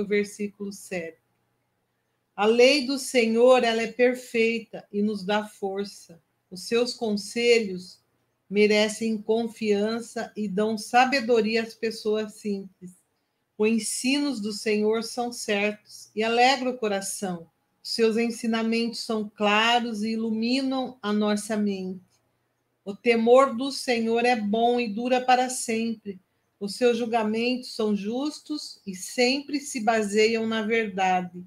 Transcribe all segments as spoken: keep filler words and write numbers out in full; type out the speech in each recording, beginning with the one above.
o versículo sete. A lei do Senhor, ela é perfeita e nos dá força. Os seus conselhos merecem confiança e dão sabedoria às pessoas simples. Os ensinos do Senhor são certos e alegra o coração. Os seus ensinamentos são claros e iluminam a nossa mente. O temor do Senhor é bom e dura para sempre. Os seus julgamentos são justos e sempre se baseiam na verdade.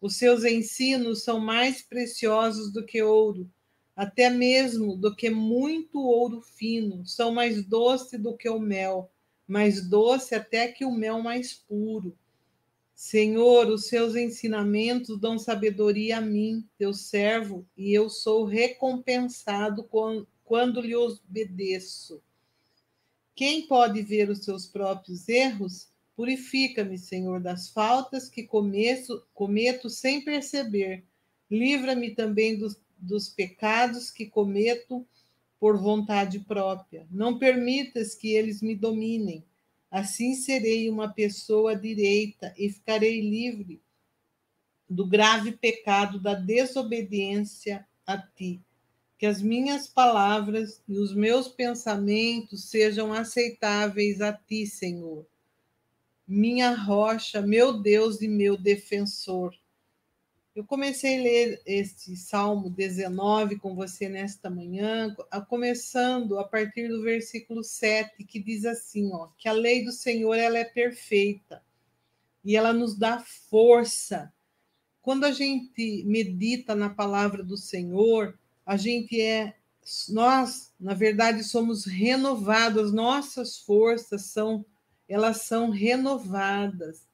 Os seus ensinos são mais preciosos do que ouro, até mesmo do que muito ouro fino. São mais doce do que o mel, mais doce até que o mel mais puro. Senhor, os seus ensinamentos dão sabedoria a mim, teu servo, e eu sou recompensado com quando lhe obedeço. Quem pode ver os seus próprios erros? Purifica-me, Senhor, das faltas que começo, cometo sem perceber. Livra-me também dos, dos pecados que cometo por vontade própria. Não permitas que eles me dominem. Assim serei uma pessoa direita e ficarei livre do grave pecado da desobediência a ti. Que as minhas palavras e os meus pensamentos sejam aceitáveis a ti, Senhor. Minha rocha, meu Deus e meu defensor. Eu comecei a ler este Salmo dezenove com você nesta manhã, começando a partir do versículo sete, que diz assim, ó, que a lei do Senhor, ela é perfeita e ela nos dá força. Quando a gente medita na palavra do Senhor, a gente é, nós, na verdade, somos renovados, nossas forças são, elas são renovadas.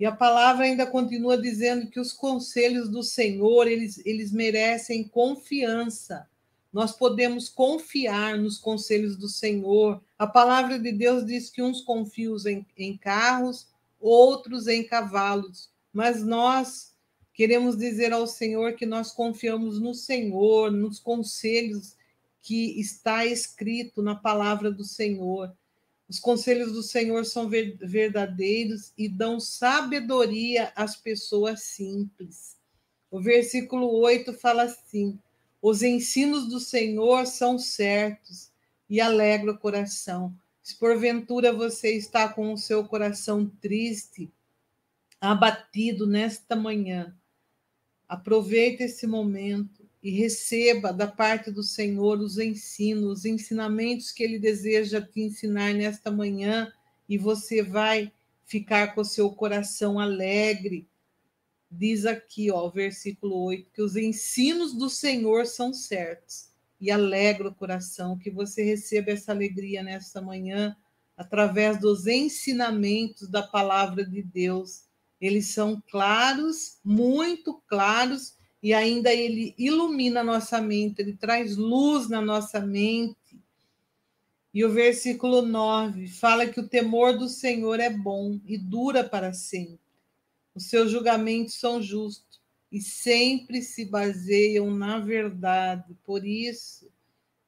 E a palavra ainda continua dizendo que os conselhos do Senhor, eles, eles merecem confiança. Nós podemos confiar nos conselhos do Senhor. A palavra de Deus diz que uns confiam em, em carros, outros em cavalos, mas nós queremos dizer ao Senhor que nós confiamos no Senhor, nos conselhos que está escrito na palavra do Senhor. Os conselhos do Senhor são verdadeiros e dão sabedoria às pessoas simples. O versículo oito fala assim, os ensinos do Senhor são certos e alegra o coração. Se porventura você está com o seu coração triste, abatido nesta manhã, aproveita esse momento e receba da parte do Senhor os ensinos, os ensinamentos que Ele deseja te ensinar nesta manhã, e você vai ficar com o seu coração alegre. Diz aqui, ó, o versículo oito, que os ensinos do Senhor são certos e alegra o coração, que você receba essa alegria nesta manhã através dos ensinamentos da palavra de Deus. Eles são claros, muito claros, e ainda ele ilumina a nossa mente, ele traz luz na nossa mente. E o versículo nove fala que o temor do Senhor é bom e dura para sempre. Os seus julgamentos são justos e sempre se baseiam na verdade. Por isso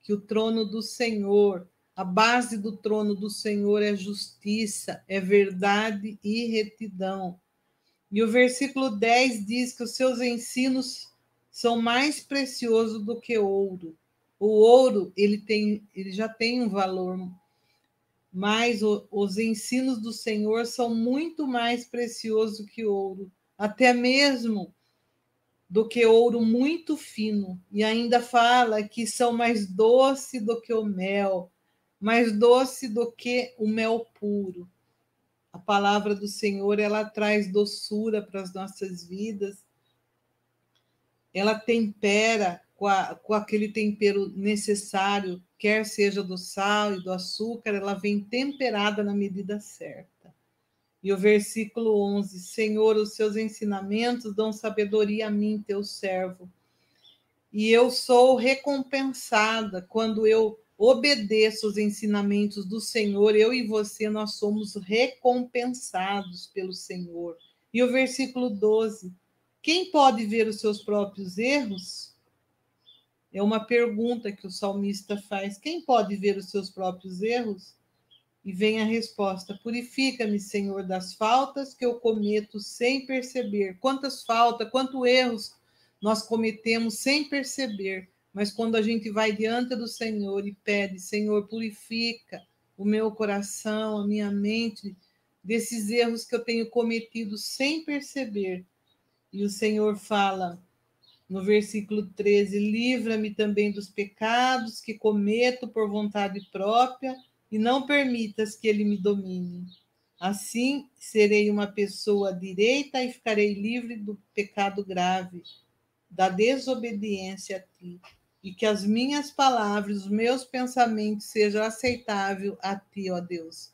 que o trono do Senhor, a base do trono do Senhor é justiça, é verdade e retidão. E o versículo dez diz que os seus ensinos são mais preciosos do que ouro. O ouro, ele, tem, ele já tem um valor, mas o, os ensinos do Senhor são muito mais preciosos que ouro, até mesmo do que ouro muito fino. E ainda fala que são mais doce do que o mel, mais doce do que o mel puro. A palavra do Senhor, ela traz doçura para as nossas vidas. Ela tempera com, a, com aquele tempero necessário, quer seja do sal e do açúcar, ela vem temperada na medida certa. E o versículo onze, Senhor, os seus ensinamentos dão sabedoria a mim, teu servo. E eu sou recompensada quando eu obedeça os ensinamentos do Senhor, eu e você, nós somos recompensados pelo Senhor. E o versículo doze, quem pode ver os seus próprios erros? É uma pergunta que o salmista faz, quem pode ver os seus próprios erros? E vem a resposta: purifica-me, Senhor, das faltas que eu cometo sem perceber. Quantas faltas, quantos erros nós cometemos sem perceber. Mas quando a gente vai diante do Senhor e pede: Senhor, purifica o meu coração, a minha mente, desses erros que eu tenho cometido sem perceber. E o Senhor fala no versículo treze: livra-me também dos pecados que cometo por vontade própria, e não permitas que ele me domine. Assim, serei uma pessoa direita e ficarei livre do pecado grave, da desobediência a ti. E que as minhas palavras, os meus pensamentos sejam aceitáveis a ti, ó Deus,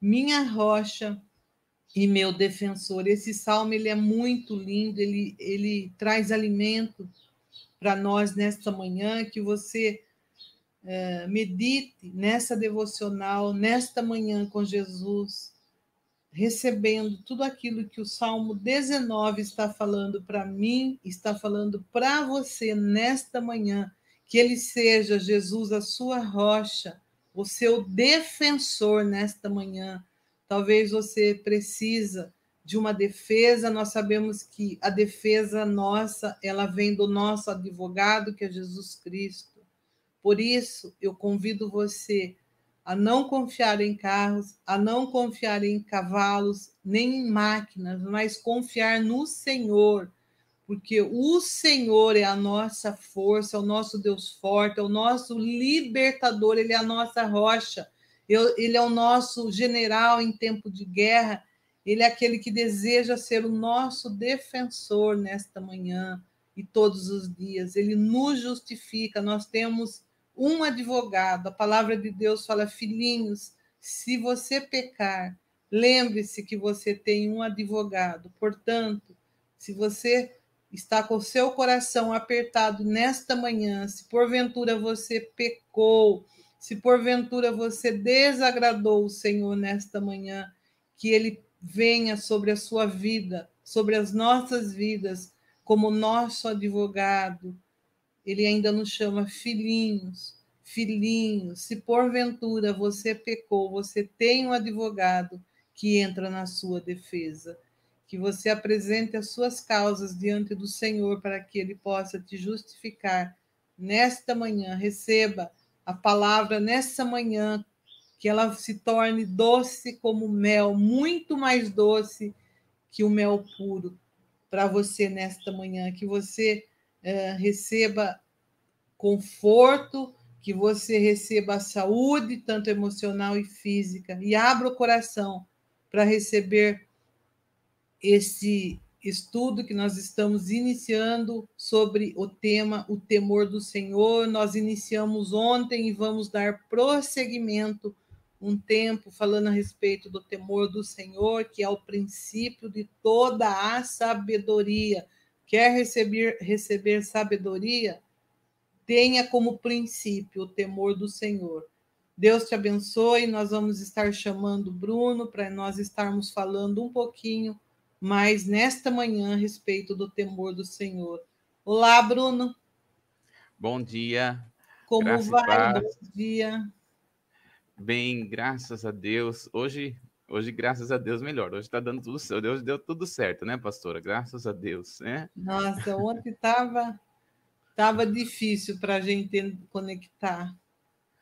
minha rocha e meu defensor. Esse salmo, ele é muito lindo, ele, ele traz alimento para nós nesta manhã, que você... Uh, medite nessa devocional, nesta manhã com Jesus, recebendo tudo aquilo que o Salmo dezenove está falando para mim, está falando para você nesta manhã. Que ele seja, Jesus, a sua rocha, o seu defensor nesta manhã. Talvez você precisa de uma defesa. Nós sabemos que a defesa nossa, ela vem do nosso advogado, que é Jesus Cristo. Por isso, eu convido você a não confiar em carros, a não confiar em cavalos, nem em máquinas, mas confiar no Senhor, porque o Senhor é a nossa força, é o nosso Deus forte, é o nosso libertador, ele é a nossa rocha, ele é o nosso general em tempo de guerra, ele é aquele que deseja ser o nosso defensor nesta manhã e todos os dias. Ele nos justifica, nós temos um advogado. A palavra de Deus fala: filhinhos, se você pecar, lembre-se que você tem um advogado. Portanto, se você está com o seu coração apertado nesta manhã, se porventura você pecou, se porventura você desagradou o Senhor nesta manhã, que ele venha sobre a sua vida, sobre as nossas vidas, como nosso advogado. Ele ainda nos chama filhinhos, filhinhos. Se porventura você pecou, você tem um advogado que entra na sua defesa. Que você apresente as suas causas diante do Senhor para que ele possa te justificar nesta manhã. Receba a palavra nesta manhã, que ela se torne doce como mel, muito mais doce que o mel puro para você nesta manhã. Que você Uh, receba conforto, que você receba a saúde, tanto emocional e física, e abra o coração para receber esse estudo que nós estamos iniciando sobre o tema, o temor do Senhor. Nós iniciamos ontem e vamos dar prosseguimento um tempo falando a respeito do temor do Senhor, que é o princípio de toda a sabedoria. Quer receber, receber sabedoria? Tenha como princípio o temor do Senhor. Deus te abençoe. Nós vamos estar chamando o Bruno para nós estarmos falando um pouquinho mais nesta manhã a respeito do temor do Senhor. Olá, Bruno. Bom dia. Como graças vai? Bom dia. Bem, graças a Deus. Hoje... Hoje, graças a Deus, melhor. Hoje está dando tudo certo. Deus deu tudo certo, né, pastora? Graças a Deus, né? Nossa, ontem estava tava difícil para a gente conectar.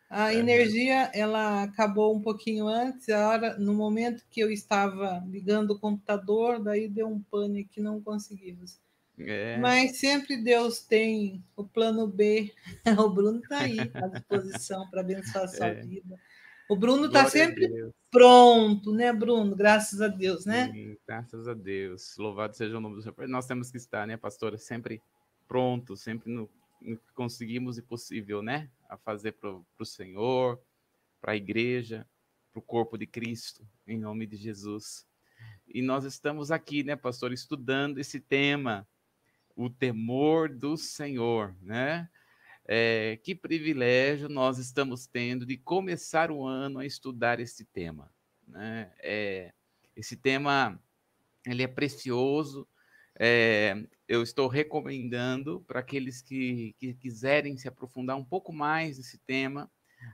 A é energia, mesmo. Ela acabou um pouquinho antes. A hora, no momento que eu estava ligando o computador, daí deu um pane que não conseguimos. É. Mas sempre Deus tem o plano B. O Bruno está aí à disposição para abençoar a sua é. vida. O Bruno está sempre pronto, né, Bruno? Graças a Deus, né? Sim, graças a Deus. Louvado seja o nome do Senhor. Nós temos que estar, né, pastora? Sempre pronto, sempre no, no que conseguimos e possível, né? A fazer para o Senhor, para a igreja, para o corpo de Cristo, em nome de Jesus. E nós estamos aqui, né, pastor, estudando esse tema, o temor do Senhor, né? É, que privilégio nós estamos tendo de começar o ano a estudar esse tema, né? É, esse tema, ele é precioso. É, eu estou recomendando para aqueles que, que quiserem se aprofundar um pouco mais nesse tema,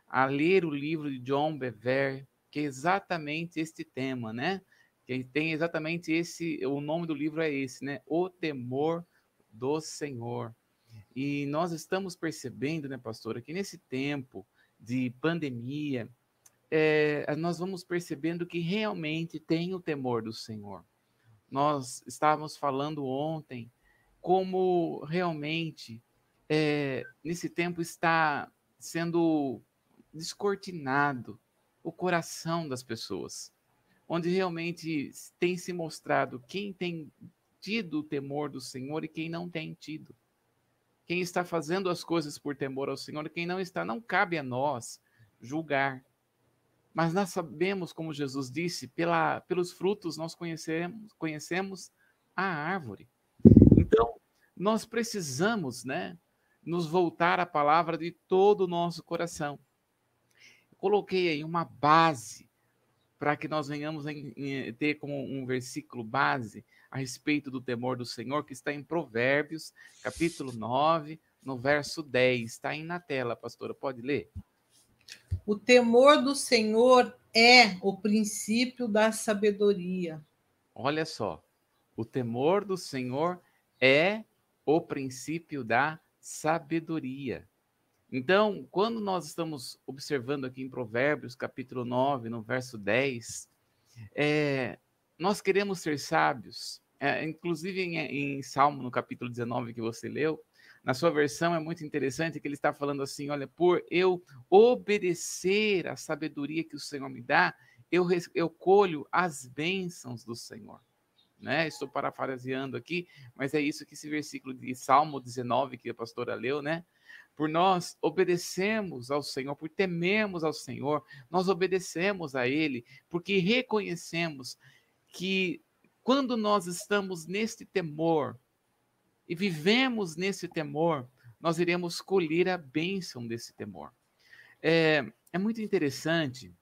a ler o livro de John Bevere, que é exatamente este tema, né? Que tem exatamente esse, o nome do livro é esse, né? O Temor do Senhor. E nós estamos percebendo, né, pastora, que nesse tempo de pandemia, é, nós vamos percebendo que realmente tem o temor do Senhor. Nós estávamos falando ontem como realmente é, nesse tempo está sendo descortinado o coração das pessoas, onde realmente tem se mostrado quem tem tido o temor do Senhor e quem não tem tido. Quem está fazendo as coisas por temor ao Senhor e quem não está, não cabe a nós julgar. Mas nós sabemos, como Jesus disse, pela, pelos frutos nós conhecemos, conhecemos a árvore. Então, nós precisamos, né, nos voltar à palavra de todo o nosso coração. Eu coloquei aí uma base para que nós venhamos a ter como um versículo base a respeito do temor do Senhor, que está em Provérbios, capítulo nove, no verso dez. Está aí na tela, pastora, pode ler? O temor do Senhor é o princípio da sabedoria. Olha só, o temor do Senhor é o princípio da sabedoria. Então, quando nós estamos observando aqui em Provérbios, capítulo nove, no verso dez, é, nós queremos ser sábios. É, inclusive, em, em Salmo, no capítulo dezenove, que você leu, na sua versão é muito interessante que ele está falando assim, olha, por eu obedecer à sabedoria que o Senhor me dá, eu, eu colho as bênçãos do Senhor. Né? Estou parafraseando aqui, mas é isso que esse versículo de Salmo dezenove, que a pastora leu, né? Por nós obedecemos ao Senhor, por tememos ao Senhor, nós obedecemos a Ele, porque reconhecemos que quando nós estamos neste temor e vivemos nesse temor, nós iremos colher a bênção desse temor. É, é muito interessante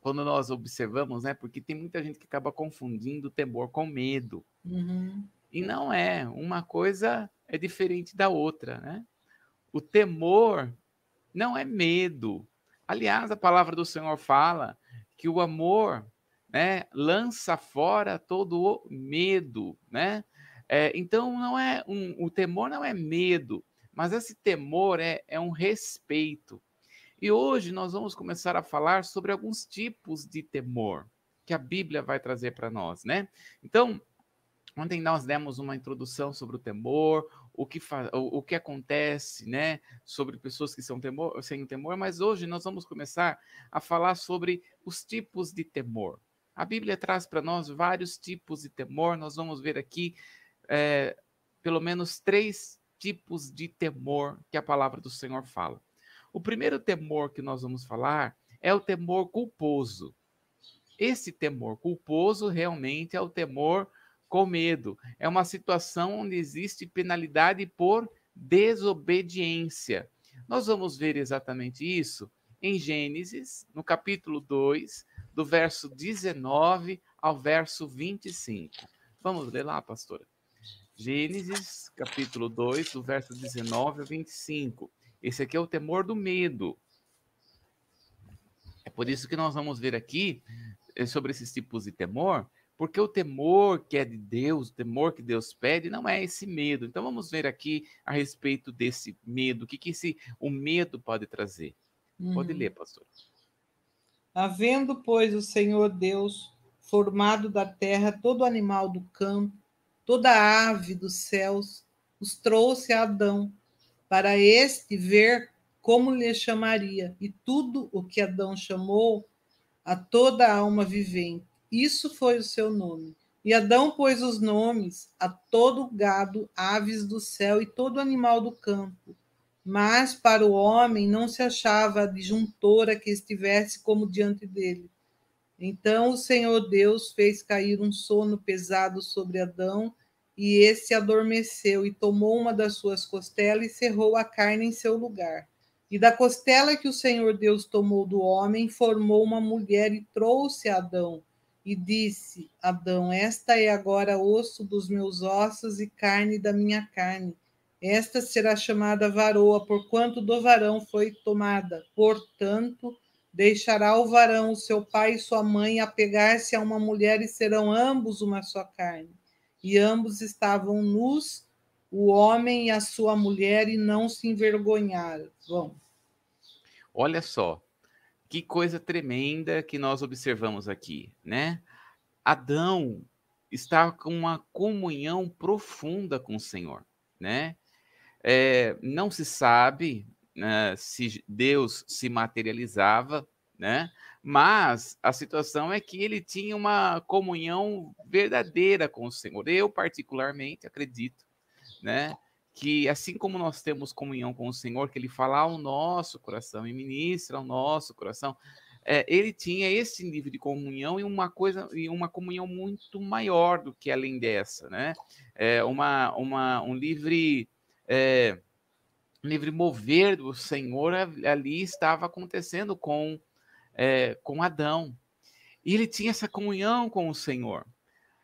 quando nós observamos, né? Porque tem muita gente que acaba confundindo o temor com medo. Uhum. E não é, uma coisa é diferente da outra, né? O temor não é medo. Aliás, a palavra do Senhor fala que o amor, né, lança fora todo o medo, né? É, então, não é um, o temor não é medo, mas esse temor é, é um respeito. E hoje nós vamos começar a falar sobre alguns tipos de temor que a Bíblia vai trazer para nós, né? Então, ontem nós demos uma introdução sobre o temor, o que, fa... o que acontece, né, sobre pessoas que são temor... sem temor, mas hoje nós vamos começar a falar sobre os tipos de temor. A Bíblia traz para nós vários tipos de temor, nós vamos ver aqui é, pelo menos três tipos de temor que a palavra do Senhor fala. O primeiro temor que nós vamos falar é o temor culposo. Esse temor culposo realmente é o temor com medo. É uma situação onde existe penalidade por desobediência. Nós vamos ver exatamente isso em Gênesis, no capítulo dois, do verso dezenove ao verso vinte e cinco. Vamos ler lá, pastora? Gênesis, capítulo dois, do verso dezenove ao vinte e cinco. Esse aqui é o temor do medo. É por isso que nós vamos ver aqui sobre esses tipos de temor, porque o temor que é de Deus, o temor que Deus pede, não é esse medo. Então, vamos ver aqui a respeito desse medo. O que, que esse, o medo pode trazer? Uhum. Pode ler, pastor. Havendo, pois, o Senhor Deus formado da terra todo animal do campo, toda ave dos céus, os trouxe a Adão, para este ver como lhe chamaria. E tudo o que Adão chamou a toda a alma vivente, isso foi o seu nome. E Adão pôs os nomes a todo gado, aves do céu e todo animal do campo. Mas para o homem não se achava adjuntora que estivesse como diante dele. Então o Senhor Deus fez cair um sono pesado sobre Adão, e esse adormeceu, e tomou uma das suas costelas e cerrou a carne em seu lugar. E da costela que o Senhor Deus tomou do homem, formou uma mulher e trouxe a Adão. E disse, Adão, esta é agora osso dos meus ossos e carne da minha carne. Esta será chamada varoa, porquanto do varão foi tomada. Portanto, Deixará o varão, o seu pai e sua mãe, apegar-se a uma mulher e serão ambos uma só carne. E ambos estavam nus, o homem e a sua mulher, e não se envergonharam. Bom. Olha só, que coisa tremenda que nós observamos aqui, né? Adão está com uma comunhão profunda com o Senhor, né? É, não se sabe, né, se Deus se materializava, né? Mas a situação é que ele tinha uma comunhão verdadeira com o Senhor. Eu, particularmente, acredito, né, que assim como nós temos comunhão com o Senhor, que ele fala ao nosso coração e ministra ao nosso coração, é, ele tinha esse nível de comunhão e uma coisa e uma comunhão muito maior do que além dessa, né? É uma, uma, um livre... É, livre mover do Senhor ali estava acontecendo com, é, com Adão. E ele tinha essa comunhão com o Senhor.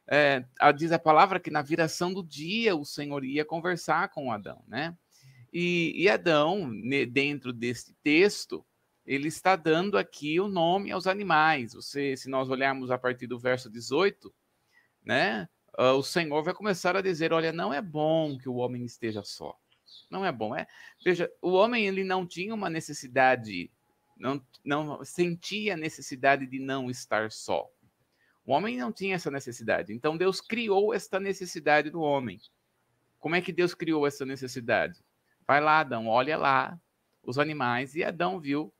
É, diz a palavra que na viração do dia o Senhor ia conversar com Adão, né? E, e Adão, dentro desse texto, ele está dando aqui o nome aos animais. Você, se nós olharmos a partir do verso dezoito, né? O Senhor vai começar a dizer, olha, não é bom que o homem esteja só. Não é bom, é? Veja, o homem ele não tinha uma necessidade, não, não sentia a necessidade de não estar só. O homem não tinha essa necessidade. Então, Deus criou esta necessidade do homem. Como é que Deus criou essa necessidade? Vai lá, Adão, olha lá os animais. E Adão viu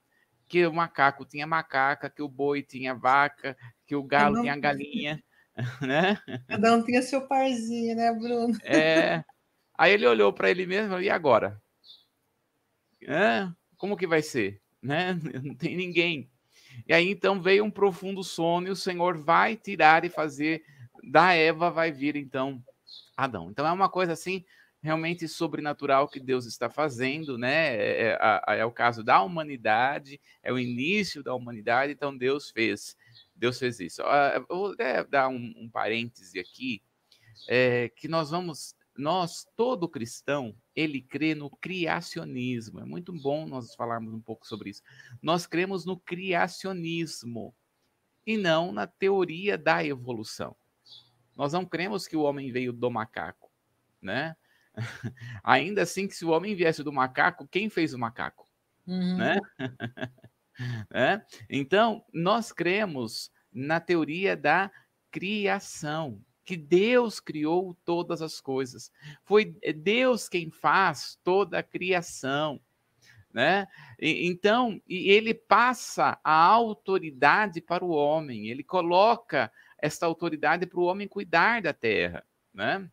que o macaco tinha macaca, que o boi tinha vaca, que o galo não... tinha galinha, né? Adão tinha seu parzinho, né, Bruno? É... Aí ele olhou para ele mesmo e falou, e agora? É, como que vai ser? Né? Não tem ninguém. E aí então veio um profundo sono e o Senhor vai tirar e fazer, da Eva vai vir então Adão. Então é uma coisa assim realmente sobrenatural que Deus está fazendo, né? É, é, é o caso da humanidade, é o início da humanidade, então Deus fez, Deus fez isso. Eu vou até dar um, um parêntese aqui, é, que nós vamos... Nós, todo cristão, ele crê no criacionismo. É muito bom nós falarmos um pouco sobre isso. Nós cremos no criacionismo e não na teoria da evolução. Nós não cremos que o homem veio do macaco, né? Ainda assim, que se o homem viesse do macaco, quem fez o macaco? Uhum. Né? É? Então, nós cremos na teoria da criação. Que Deus criou todas as coisas. Foi Deus quem faz toda a criação, né? E, então, e ele passa a autoridade para o homem. Ele coloca essa autoridade para o homem cuidar da terra, né?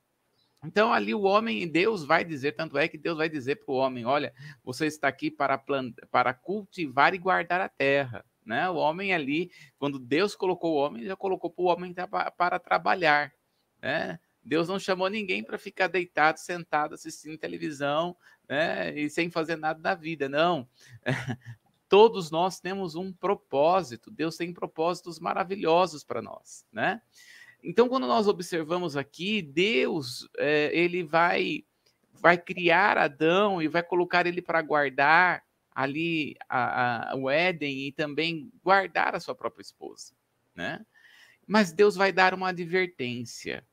Então, ali o homem, Deus vai dizer, tanto é que Deus vai dizer para o homem, olha, você está aqui para, planta, para cultivar e guardar a terra, né? O homem ali, quando Deus colocou o homem, já colocou para o homem para, para trabalhar. Né? Deus não chamou ninguém para ficar deitado, sentado, assistindo televisão, né? E sem fazer nada da vida, não. Todos nós temos um propósito, Deus tem propósitos maravilhosos para nós, né? Então, quando nós observamos aqui, Deus, é, ele vai, vai criar Adão e vai colocar ele para guardar ali a, a, o Éden e também guardar a sua própria esposa, né? Mas Deus vai dar uma advertência.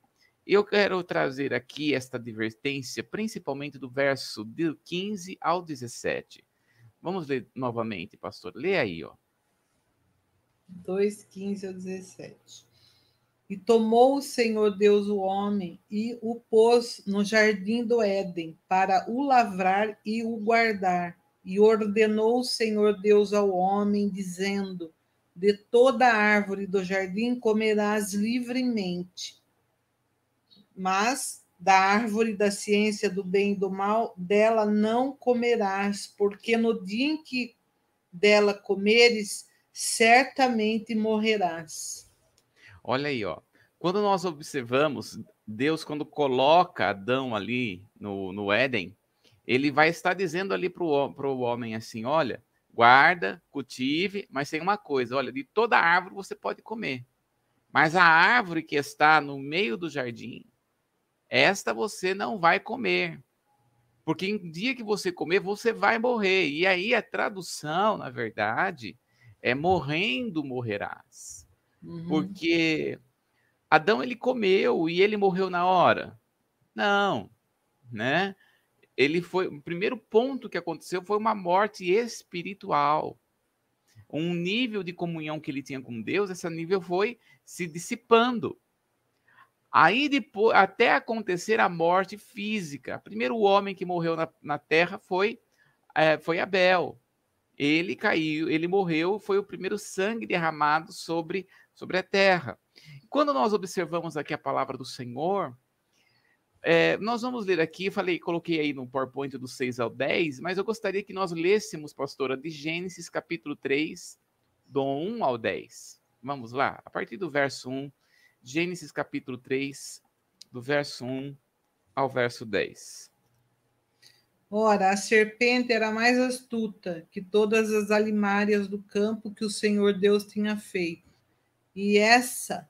Eu quero trazer aqui esta advertência, principalmente do verso de quinze ao dezessete. Vamos ler novamente, pastor. Lê aí, ó. dois, quinze ao dezessete. E tomou o Senhor Deus o homem e o pôs no jardim do Éden para o lavrar e o guardar. E ordenou o Senhor Deus ao homem, dizendo... De toda árvore do jardim comerás livremente, mas da árvore da ciência do bem e do mal, dela não comerás, porque no dia em que dela comeres, certamente morrerás. Olha aí, ó. Quando nós observamos, Deus, quando coloca Adão ali no, no Éden, ele vai estar dizendo ali para o homem assim, olha... Guarda, cultive, mas tem uma coisa, olha, de toda árvore você pode comer, mas a árvore que está no meio do jardim, esta você não vai comer, porque no dia que você comer, você vai morrer. E aí a tradução, na verdade, é morrendo morrerás. Uhum. Porque Adão, ele comeu e ele morreu na hora? Não, né? Ele foi, o primeiro ponto que aconteceu foi uma morte espiritual. Um nível de comunhão que ele tinha com Deus, esse nível foi se dissipando. Aí, depois, até acontecer a morte física. O primeiro homem que morreu na, na terra foi, é, foi Abel. Ele caiu, ele morreu, foi o primeiro sangue derramado sobre, sobre a terra. Quando nós observamos aqui a palavra do Senhor, é, nós vamos ler aqui, falei, coloquei aí no PowerPoint do seis ao dez, mas eu gostaria que nós lêssemos, pastora, de Gênesis capítulo três, do um ao dez. Vamos lá, a partir do verso um, Gênesis capítulo três, do verso um ao verso dez. Ora, a serpente era mais astuta que todas as alimárias do campo que o Senhor Deus tinha feito. E essa,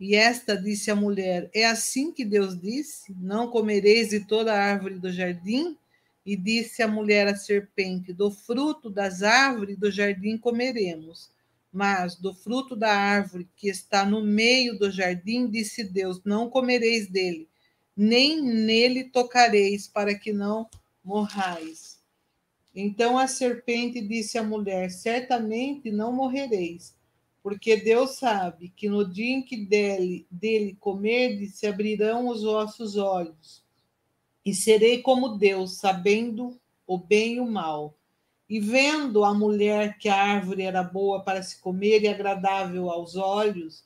e esta disse à mulher: é assim que Deus disse, não comereis de toda a árvore do jardim? E disse a mulher à serpente: do fruto das árvores do jardim comeremos. Mas do fruto da árvore que está no meio do jardim, disse Deus, não comereis dele, nem nele tocareis, para que não morrais. Então a serpente disse à mulher: certamente não morrereis, porque Deus sabe que no dia em que dele, dele comerdes, se abrirão os vossos olhos, e serei como Deus, sabendo o bem e o mal. E vendo a mulher que a árvore era boa para se comer e agradável aos olhos,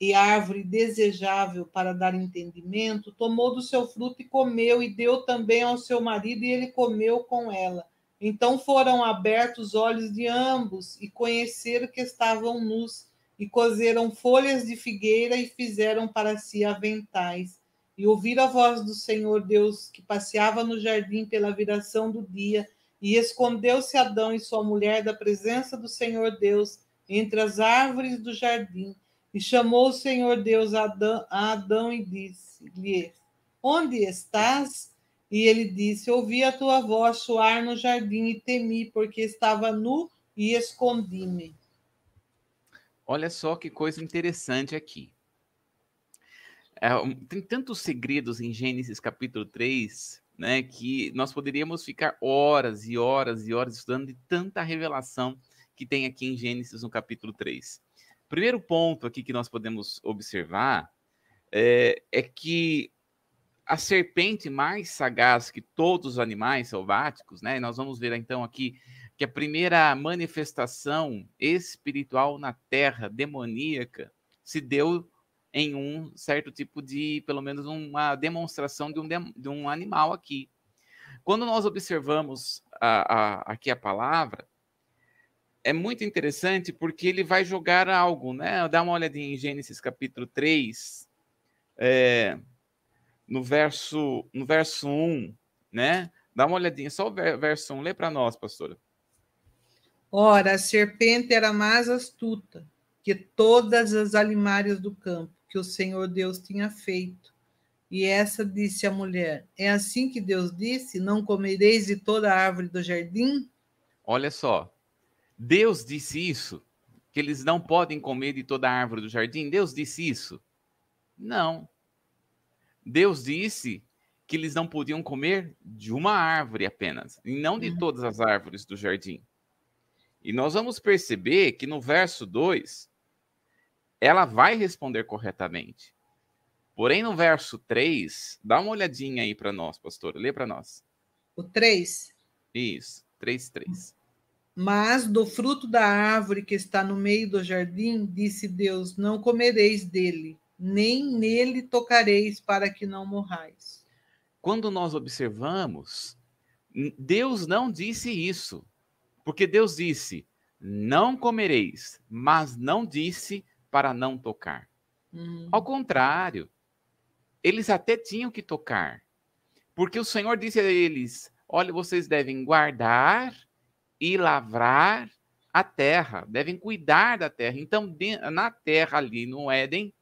e a árvore desejável para dar entendimento, tomou do seu fruto e comeu, e deu também ao seu marido, e ele comeu com ela. Então foram abertos os olhos de ambos, e conheceram que estavam nus, e coseram folhas de figueira, e fizeram para si aventais. E ouviram a voz do Senhor Deus, que passeava no jardim pela viração do dia, e escondeu-se Adão e sua mulher da presença do Senhor Deus entre as árvores do jardim. E chamou o Senhor Deus a Adão, a Adão e disse-lhe: onde estás? E ele disse: ouvi a tua voz soar no jardim e temi, porque estava nu e escondi-me. Olha só que coisa interessante aqui. É, tem tantos segredos em Gênesis capítulo três... né, que nós poderíamos ficar horas e horas e horas estudando de tanta revelação que tem aqui em Gênesis no capítulo três. Primeiro ponto aqui que nós podemos observar é, é que a serpente mais sagaz que todos os animais selváticos, né, nós vamos ver então aqui que a primeira manifestação espiritual na terra demoníaca se deu em um certo tipo de, pelo menos uma demonstração de um, de um animal aqui. Quando nós observamos a, a, aqui a palavra, é muito interessante porque ele vai jogar algo, né? Dá uma olhadinha em Gênesis capítulo três, é, no, verso, no verso um, né? Dá uma olhadinha, só o verso um, lê para nós, pastora. Ora, a serpente era mais astuta que todas as alimárias do campo que o Senhor Deus tinha feito. E essa disse à mulher: é assim que Deus disse, não comereis de toda a árvore do jardim? Olha só, Deus disse isso? Que eles não podem comer de toda a árvore do jardim? Deus disse isso? Não. Deus disse que eles não podiam comer de uma árvore apenas, e não de uhum. todas as árvores do jardim. E nós vamos perceber que no verso dois, ela vai responder corretamente. Porém, no verso três, dá uma olhadinha aí para nós, pastora. Lê para nós. O três? Isso, três, três. Mas do fruto da árvore que está no meio do jardim, disse Deus, não comereis dele, nem nele tocareis, para que não morrais. Quando nós observamos, Deus não disse isso. Porque Deus disse, não comereis, mas não disse para não tocar. Hum. Ao contrário, eles até tinham que tocar, porque o Senhor disse a eles, olha, vocês devem guardar e lavrar a terra, devem cuidar da terra. Então, na terra ali no Éden,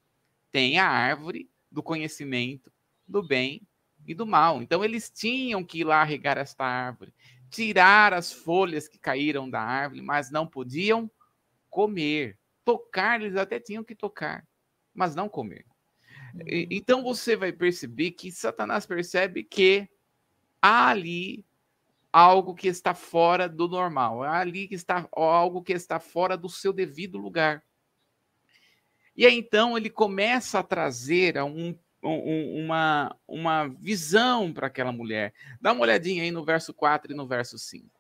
tem a árvore do conhecimento do bem e do mal. Então, eles tinham que ir lá regar esta árvore, tirar as folhas que caíram da árvore, mas não podiam comer, tocar, eles até tinham que tocar, mas não comer. E, então você vai perceber que Satanás percebe que há ali algo que está fora do normal, há ali que está algo que está fora do seu devido lugar. E aí então ele começa a trazer um, um, uma, uma visão para aquela mulher. Dá uma olhadinha aí no verso quatro e no verso cinco.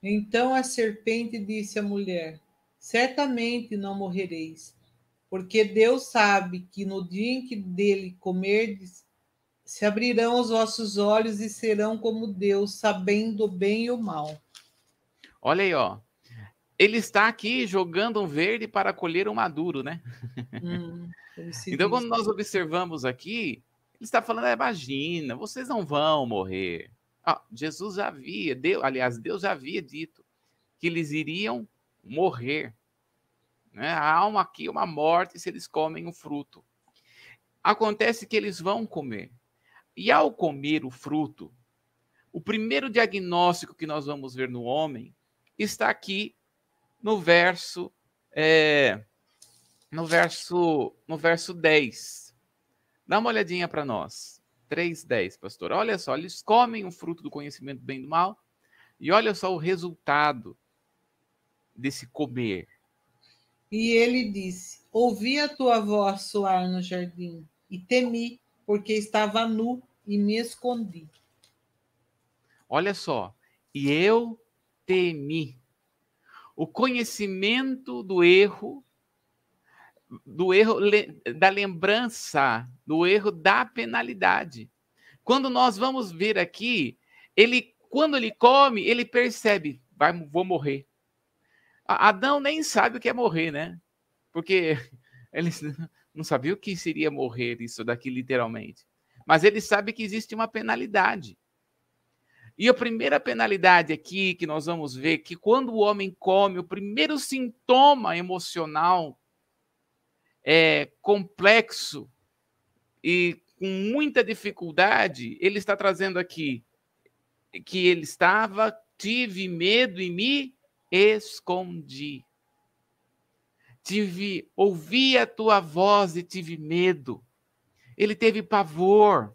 Então a serpente disse à mulher: certamente não morrereis, porque Deus sabe que no dia em que dele comerdes, se abrirão os vossos olhos e serão como Deus, sabendo o bem e o mal. Olha aí, ó. Ele está aqui jogando um verde para colher um maduro, né? Hum, então, quando nós observamos aqui, ele está falando: ah, imagina, vocês não vão morrer. Ah, Jesus já havia, Deus, aliás, Deus já havia dito que eles iriam morrer. Né? Há uma, aqui uma morte se eles comem o fruto. Acontece que eles vão comer. E ao comer o fruto, o primeiro diagnóstico que nós vamos ver no homem está aqui no verso, é, no verso, no verso dez. Dá uma olhadinha para nós. três, dez, pastor. Olha só, eles comem o fruto do conhecimento do bem e do mal, e olha só o resultado desse comer. E ele disse: ouvi a tua voz soar no jardim, e temi, porque estava nu e me escondi. Olha só, e eu temi. O conhecimento do erro, do erro da lembrança, do erro da penalidade. Quando nós vamos ver aqui, ele, quando ele come, ele percebe: vai, vou morrer. Adão nem sabe o que é morrer, né? Porque ele não sabia o que seria morrer, isso daqui literalmente. Mas ele sabe que existe uma penalidade. E a primeira penalidade aqui que nós vamos ver, que quando o homem come, o primeiro sintoma emocional É, complexo e com muita dificuldade, ele está trazendo aqui que ele estava, tive medo e me escondi. Tive, ouvi a tua voz e tive medo. Ele teve pavor.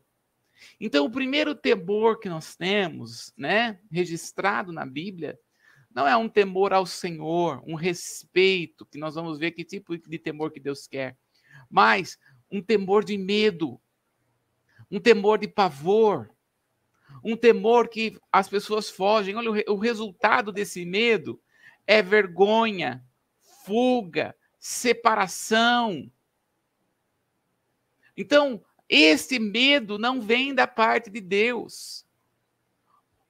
Então, o primeiro temor que nós temos, né, registrado na Bíblia, não é um temor ao Senhor, um respeito, que nós vamos ver que tipo de temor que Deus quer, mas um temor de medo, um temor de pavor, um temor que as pessoas fogem. Olha, o resultado desse medo é vergonha, fuga, separação. Então, esse medo não vem da parte de Deus.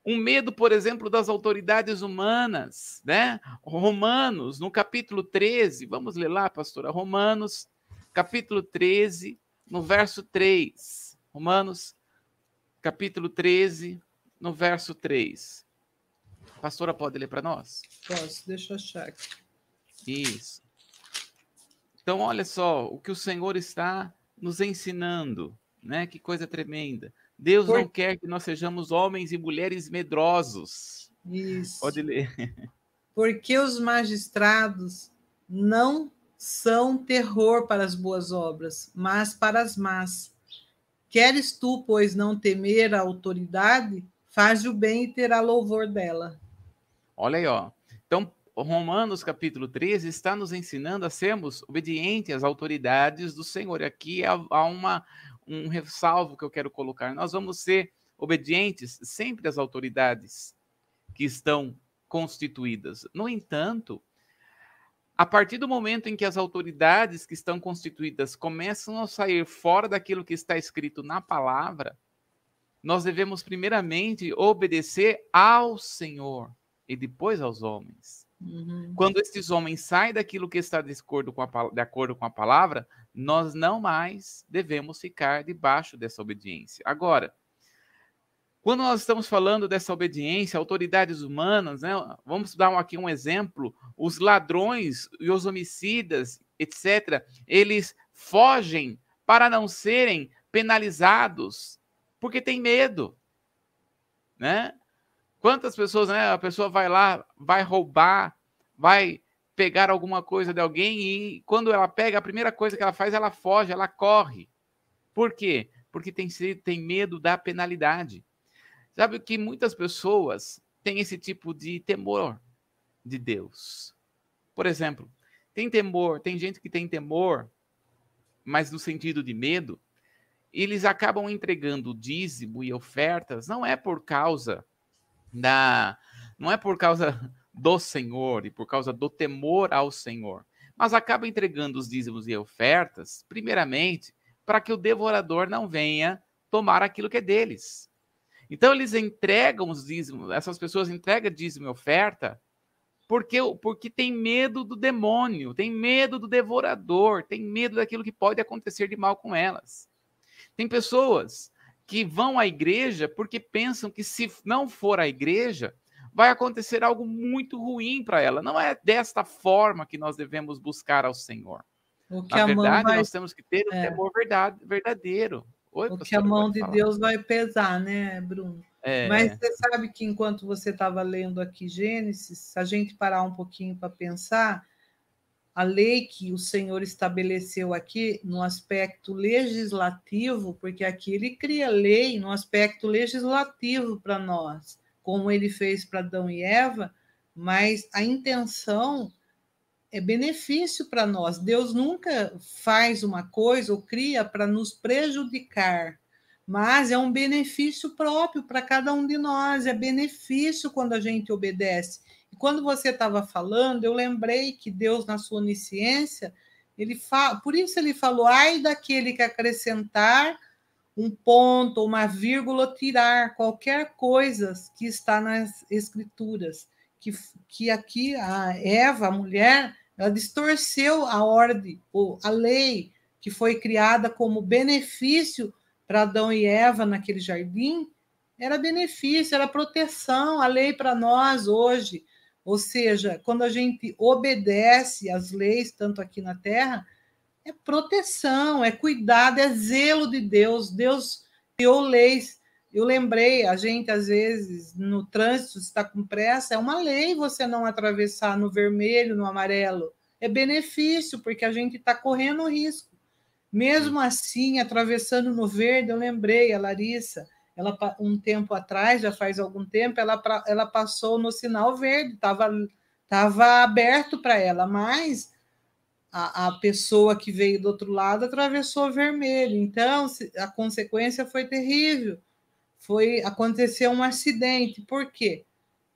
Um medo, por exemplo, das autoridades humanas, né? Romanos, no capítulo treze, vamos ler lá, pastora? Romanos, capítulo treze, no verso três. Romanos, capítulo treze, no verso três. A pastora pode ler para nós? Posso, deixa eu achar aqui. Isso. Então, olha só o que o Senhor está nos ensinando, né? Que coisa tremenda. Deus não quer que nós sejamos homens e mulheres medrosos. Isso. Pode ler. Porque os magistrados não são terror para as boas obras, mas para as más. Queres tu, pois, não temer a autoridade? Faz o bem e terá louvor dela. Olha aí, ó. Então, Romanos capítulo treze está nos ensinando a sermos obedientes às autoridades do Senhor. Aqui há uma... um ressalvo que eu quero colocar. Nós vamos ser obedientes sempre às autoridades que estão constituídas. No entanto, a partir do momento em que as autoridades que estão constituídas começam a sair fora daquilo que está escrito na palavra, nós devemos primeiramente obedecer ao Senhor e depois aos homens. Uhum. Quando esses homens saem daquilo que está de acordo com a, de acordo com a palavra, nós não mais devemos ficar debaixo dessa obediência. Agora, quando nós estamos falando dessa obediência, autoridades humanas, né, vamos dar aqui um exemplo, os ladrões e os homicidas, etcétera, eles fogem para não serem penalizados, porque têm medo, né? Quantas pessoas, né? A pessoa vai lá, vai roubar, vai pegar alguma coisa de alguém e quando ela pega, a primeira coisa que ela faz, ela foge, ela corre. Por quê? Porque tem, tem medo da penalidade. Sabe que muitas pessoas têm esse tipo de temor de Deus. Por exemplo, tem temor, tem gente que tem temor, mas no sentido de medo, eles acabam entregando dízimo e ofertas, não é por causa da, não é por causa do Senhor e por causa do temor ao Senhor, mas acaba entregando os dízimos e ofertas, primeiramente, para que o devorador não venha tomar aquilo que é deles. Então, eles entregam os dízimos, essas pessoas entregam dízimo e oferta, porque, porque tem medo do demônio, tem medo do devorador, tem medo daquilo que pode acontecer de mal com elas. Tem pessoas que vão à igreja porque pensam que se não for à igreja, vai acontecer algo muito ruim para ela. Não é desta forma que nós devemos buscar ao Senhor. O que Na a verdade, mão vai... nós temos que ter um é. temor verdadeiro. Oi, o que a mão de falar. Deus vai pesar, né, Bruno? É. Mas você sabe que enquanto você estava lendo aqui Gênesis, se a gente parar um pouquinho para pensar, a lei que o Senhor estabeleceu aqui no aspecto legislativo, porque aqui ele cria lei no aspecto legislativo para nós, como ele fez para Adão e Eva, mas a intenção... é benefício para nós. Deus nunca faz uma coisa ou cria para nos prejudicar, mas é um benefício próprio para cada um de nós, é benefício quando a gente obedece. E quando você estava falando, eu lembrei que Deus, na sua onisciência, ele fala, por isso ele falou, ai daquele que acrescentar um ponto, uma vírgula, tirar qualquer coisa que está nas Escrituras, que, que aqui a Eva, a mulher, ela distorceu a ordem, ou a lei que foi criada como benefício para Adão e Eva naquele jardim, era benefício, era proteção, a lei para nós hoje. Ou seja, quando a gente obedece às leis, tanto aqui na Terra, é proteção, é cuidado, é zelo de Deus. Deus criou leis. Eu lembrei, a gente, às vezes, no trânsito, se está com pressa, é uma lei você não atravessar no vermelho, no amarelo. É benefício, porque a gente está correndo risco. Mesmo assim, atravessando no verde, eu lembrei, a Larissa, ela, um tempo atrás, já faz algum tempo, ela, ela passou no sinal verde, estava estava aberto para ela, mas a, a pessoa que veio do outro lado atravessou vermelho. Então, a consequência foi terrível. Foi, aconteceu um acidente. Por quê?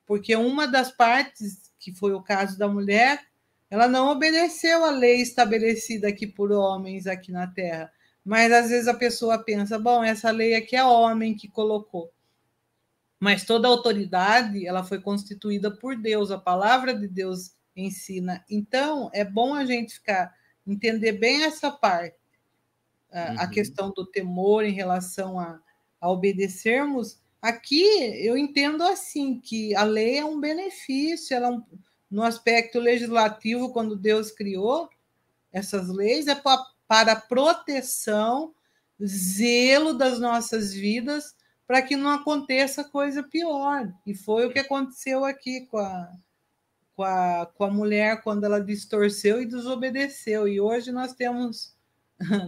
Porque uma das partes, que foi o caso da mulher, ela não obedeceu a lei estabelecida aqui por homens aqui na Terra. Mas, às vezes, a pessoa pensa, bom, essa lei aqui é homem que colocou. Mas toda autoridade, ela foi constituída por Deus, a palavra de Deus ensina. Então, é bom a gente ficar, entender bem essa parte, a, a questão do temor em relação a a obedecermos, aqui eu entendo assim, que a lei é um benefício, ela é um, no aspecto legislativo, quando Deus criou essas leis, é pra, para proteção, zelo das nossas vidas, para que não aconteça coisa pior. E foi o que aconteceu aqui com a, com a, com a mulher, quando ela distorceu e desobedeceu. E hoje nós temos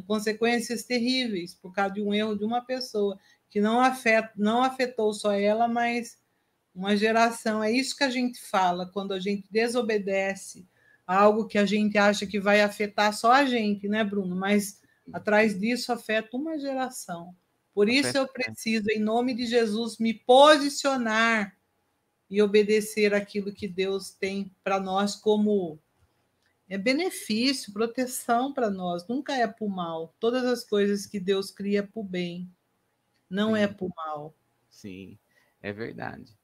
consequências terríveis por causa de um erro de uma pessoa que não, afeta, não afetou só ela, mas uma geração. É isso que a gente fala quando a gente desobedece a algo que a gente acha que vai afetar só a gente, né, Bruno? Mas atrás disso afeta uma geração. Por isso eu preciso, em nome de Jesus, me posicionar e obedecer aquilo que Deus tem para nós como... é benefício, proteção para nós, nunca é para o mal. Todas as coisas que Deus cria é para o bem, não Sim. é para o mal. Sim, é verdade.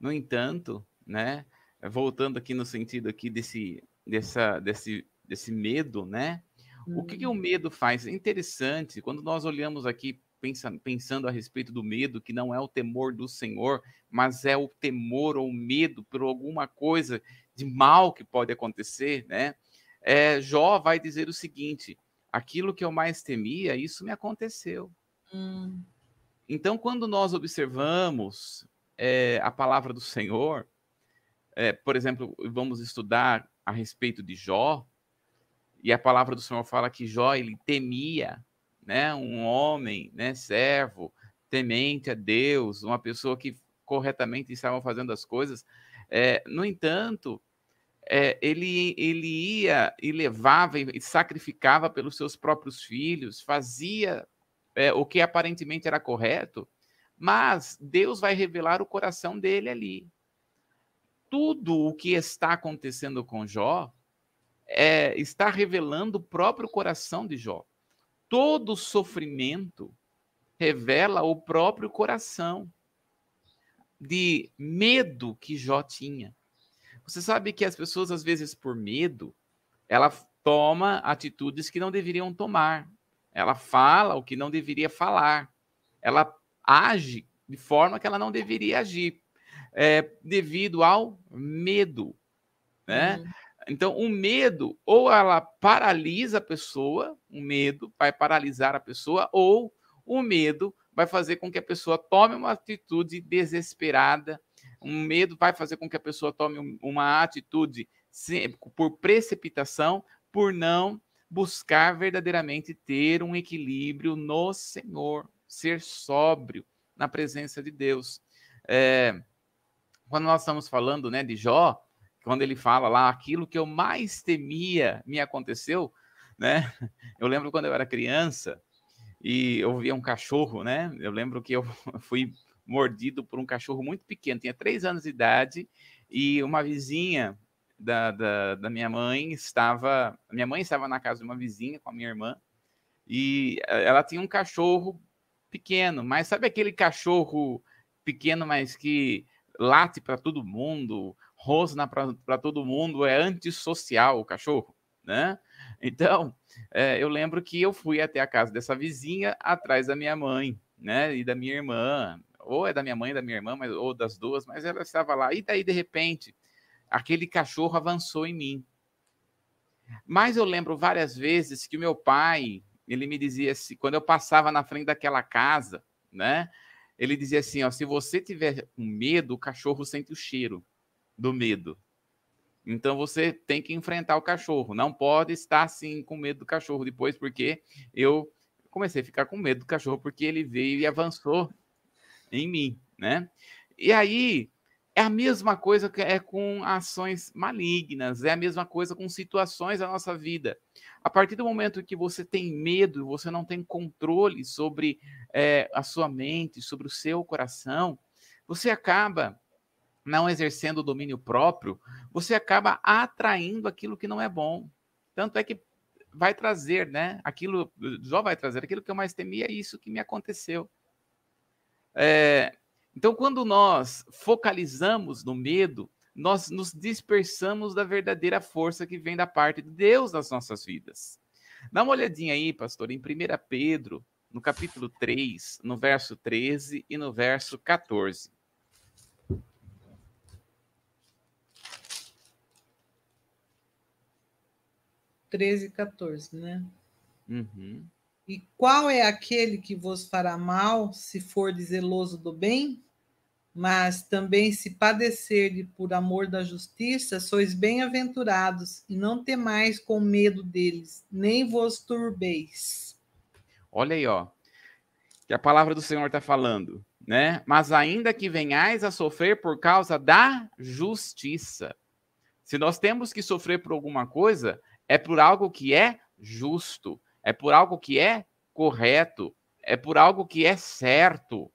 No entanto, né, voltando aqui no sentido aqui desse, dessa, desse, desse medo, né? Hum. O que, que o medo faz? É interessante, quando nós olhamos aqui, pensando, pensando a respeito do medo, que não é o temor do Senhor, mas é o temor ou medo por alguma coisa de mal que pode acontecer, né? É, Jó vai dizer o seguinte, aquilo que eu mais temia, isso me aconteceu. Hum. Então, quando nós observamos é, a palavra do Senhor, é, por exemplo, vamos estudar a respeito de Jó, e a palavra do Senhor fala que Jó, ele temia, né, um homem, né, servo, temente a Deus, uma pessoa que corretamente estava fazendo as coisas. É, no entanto, é, ele, ele ia e levava e sacrificava pelos seus próprios filhos, fazia é, o que aparentemente era correto, mas Deus vai revelar o coração dele ali. Tudo o que está acontecendo com Jó é, está revelando o próprio coração de Jó. Todo sofrimento revela o próprio coração de medo que Jó tinha. Você sabe que as pessoas, às vezes, por medo, ela toma atitudes que não deveriam tomar. Ela fala o que não deveria falar. Ela age de forma que ela não deveria agir, é, devido ao medo, né? Uhum. Então, o medo, ou ela paralisa a pessoa, o medo vai paralisar a pessoa, ou o medo vai fazer com que a pessoa tome uma atitude desesperada, o medo vai fazer com que a pessoa tome uma atitude por precipitação, por não buscar verdadeiramente ter um equilíbrio no Senhor, ser sóbrio na presença de Deus. É, quando nós estamos falando, né, de Jó, quando ele fala lá, aquilo que eu mais temia me aconteceu, né? Eu lembro quando eu era criança e eu via um cachorro, né? Eu lembro que eu fui mordido por um cachorro muito pequeno, tinha três anos de idade, e uma vizinha da, da, da minha mãe estava... A minha mãe estava na casa de uma vizinha com a minha irmã, e ela tinha um cachorro pequeno, mas sabe aquele cachorro pequeno, mas que late para todo mundo, rosna para todo mundo, é antissocial o cachorro, né? Então, é, eu lembro que eu fui até a casa dessa vizinha atrás da minha mãe, né? E da minha irmã, ou é da minha mãe e da minha irmã, mas, ou das duas, mas ela estava lá. E daí, de repente, aquele cachorro avançou em mim. Mas eu lembro várias vezes que o meu pai, ele me dizia assim, quando eu passava na frente daquela casa, né? Ele dizia assim, ó, se você tiver com medo, o cachorro sente o cheiro do medo. Então, você tem que enfrentar o cachorro. Não pode estar, assim, com medo do cachorro depois, porque eu comecei a ficar com medo do cachorro, porque ele veio e avançou em mim, né? E aí, é a mesma coisa que é com ações malignas, é a mesma coisa com situações da nossa vida. A partir do momento que você tem medo, você não tem controle sobre é, a sua mente, sobre o seu coração, você acaba não exercendo o domínio próprio, você acaba atraindo aquilo que não é bom. Tanto é que vai trazer, né? Aquilo, Jó vai trazer, aquilo que eu mais temia, é isso que me aconteceu. É, então, quando nós focalizamos no medo, nós nos dispersamos da verdadeira força que vem da parte de Deus nas nossas vidas. Dá uma olhadinha aí, pastor, em primeira Pedro, no capítulo três, no verso treze e no verso quatorze. treze e quatorze, né? Uhum. E qual é aquele que vos fará mal, se for zeloso do bem? Mas também, se padecer-lhe por amor da justiça, sois bem-aventurados, e não temais com medo deles, nem vos turbeis. Olha aí, ó, que a palavra do Senhor está falando, né? Mas ainda que venhais a sofrer por causa da justiça. Se nós temos que sofrer por alguma coisa, é por algo que é justo, é por algo que é correto, é por algo que é certo,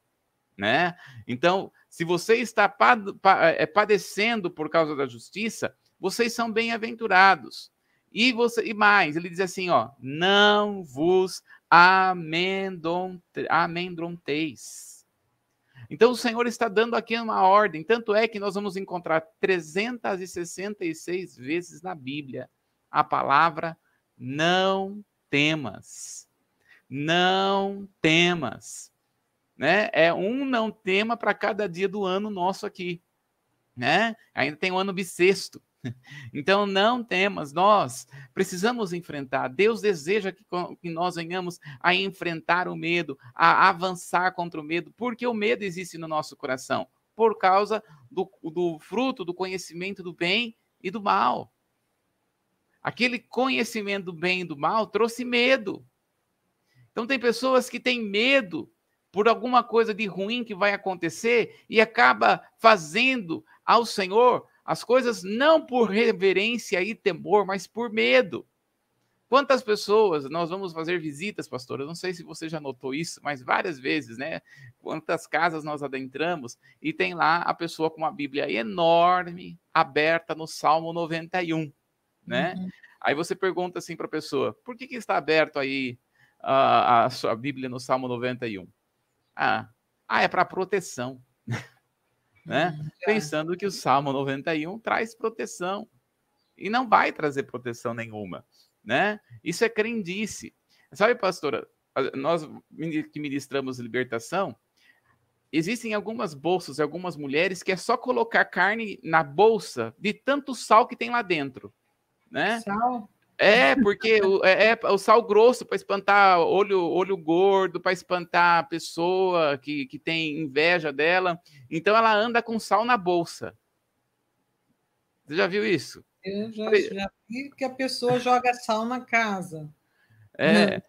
né? Então, se você está padecendo por causa da justiça, vocês são bem-aventurados. E, você, e mais, ele diz assim, ó, não vos amedronteis. Então, o Senhor está dando aqui uma ordem, tanto é que nós vamos encontrar trezentas e sessenta e seis vezes na Bíblia a palavra não temas, não temas, né? É um não tema para cada dia do ano nosso aqui, né? Ainda tem o ano bissexto, então não temas, nós precisamos enfrentar. Deus deseja que, que nós venhamos a enfrentar o medo, a avançar contra o medo, porque o medo existe no nosso coração. por causa do, do fruto, do conhecimento do bem e do mal. Aquele conhecimento do bem e do mal trouxe medo. Então tem pessoas que têm medo por alguma coisa de ruim que vai acontecer e acaba fazendo ao Senhor as coisas não por reverência e temor, mas por medo. Quantas pessoas nós vamos fazer visitas, pastor? Eu não sei se você já notou isso, mas várias vezes, né? Quantas casas nós adentramos e tem lá a pessoa com uma Bíblia enorme, aberta no Salmo noventa e um, né? Uhum. Aí você pergunta assim para a pessoa, por que que está aberto aí a, a sua Bíblia no Salmo noventa e um? Ah, ah é para proteção, né? Uhum. Pensando que o Salmo noventa e um traz proteção e não vai trazer proteção nenhuma. Né? Isso é crendice. Sabe, pastora, nós que ministramos libertação, existem algumas bolsas, algumas mulheres que é só colocar carne na bolsa de tanto sal que tem lá dentro, né? Sal? É, porque o, é, é o sal grosso para espantar olho, olho gordo, para espantar a pessoa que, que tem inveja dela. Então ela anda com sal na bolsa. Você já viu isso? Eu já, já vi que a pessoa joga sal na casa. É.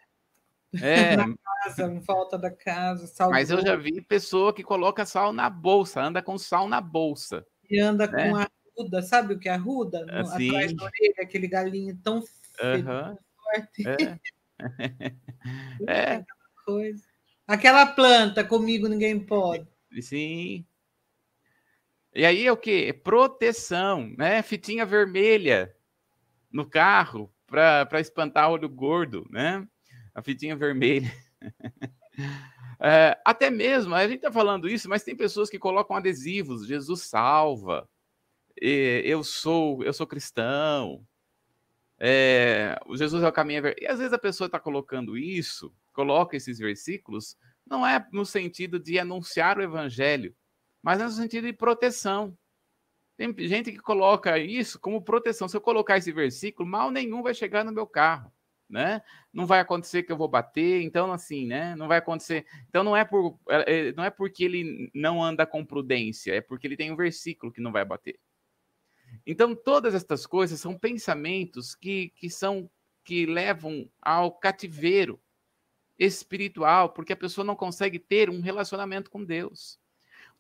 é. Na casa, em volta da casa. Sal Mas eu já vi pessoa que coloca sal na bolsa, anda com sal na bolsa. E anda né? com arruda, sabe o que é arruda? Assim. Atrás da orelha, aquele galinho tão uh-huh. feio, forte. É. é. Aquela coisa. Aquela planta, comigo ninguém pode. Sim. E aí é o quê? É proteção, né? Fitinha vermelha no carro para espantar olho gordo, né? A fitinha vermelha. é, até mesmo, a gente está falando isso, mas tem pessoas que colocam adesivos, Jesus salva, eu sou, eu sou cristão, é, Jesus é o caminho. E às vezes a pessoa está colocando isso, coloca esses versículos, não é no sentido de anunciar o evangelho, mas no sentido de proteção. Tem gente que coloca isso como proteção. Se eu colocar esse versículo, mal nenhum vai chegar no meu carro, né? Não vai acontecer que eu vou bater, então assim, né? Não vai acontecer. Então não é, por, não é porque ele não anda com prudência, é porque ele tem um versículo que não vai bater. Então todas estas coisas são pensamentos que, que, são, que levam ao cativeiro espiritual, porque a pessoa não consegue ter um relacionamento com Deus.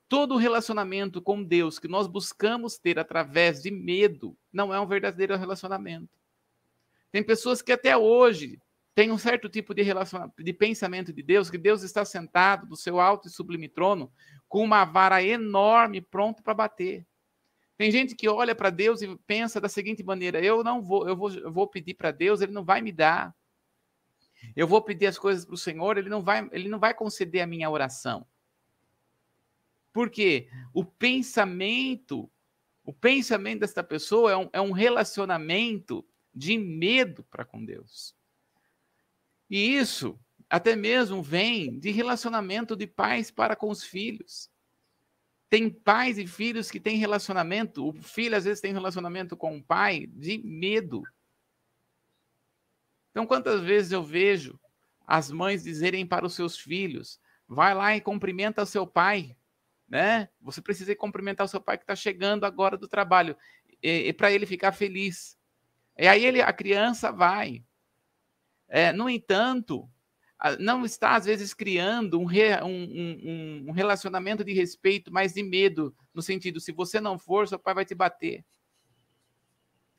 Todo relacionamento com Deus que nós buscamos ter através de medo não é um verdadeiro relacionamento. Tem pessoas que até hoje têm um certo tipo de, relacionamento, de pensamento de Deus, que Deus está sentado no seu alto e sublime trono com uma vara enorme pronto para bater. Tem gente que olha para Deus e pensa da seguinte maneira, eu não vou, eu vou, eu vou pedir para Deus, ele não vai me dar. Eu vou pedir as coisas para o Senhor, ele não vai, ele não vai conceder a minha oração. Porque o pensamento, o pensamento desta pessoa é um, é um relacionamento de medo para com Deus. E isso até mesmo vem de relacionamento de pais para com os filhos. Tem pais e filhos que têm relacionamento, o filho às vezes tem relacionamento com o pai de medo. Então quantas vezes eu vejo as mães dizerem para os seus filhos, vai lá e cumprimenta o seu pai. Né? Você precisa cumprimentar o seu pai que está chegando agora do trabalho, e, e para ele ficar feliz. E aí ele, a criança vai. É, no entanto, não está, às vezes, criando um, re, um, um, um relacionamento de respeito, mas de medo, no sentido, se você não for, seu pai vai te bater.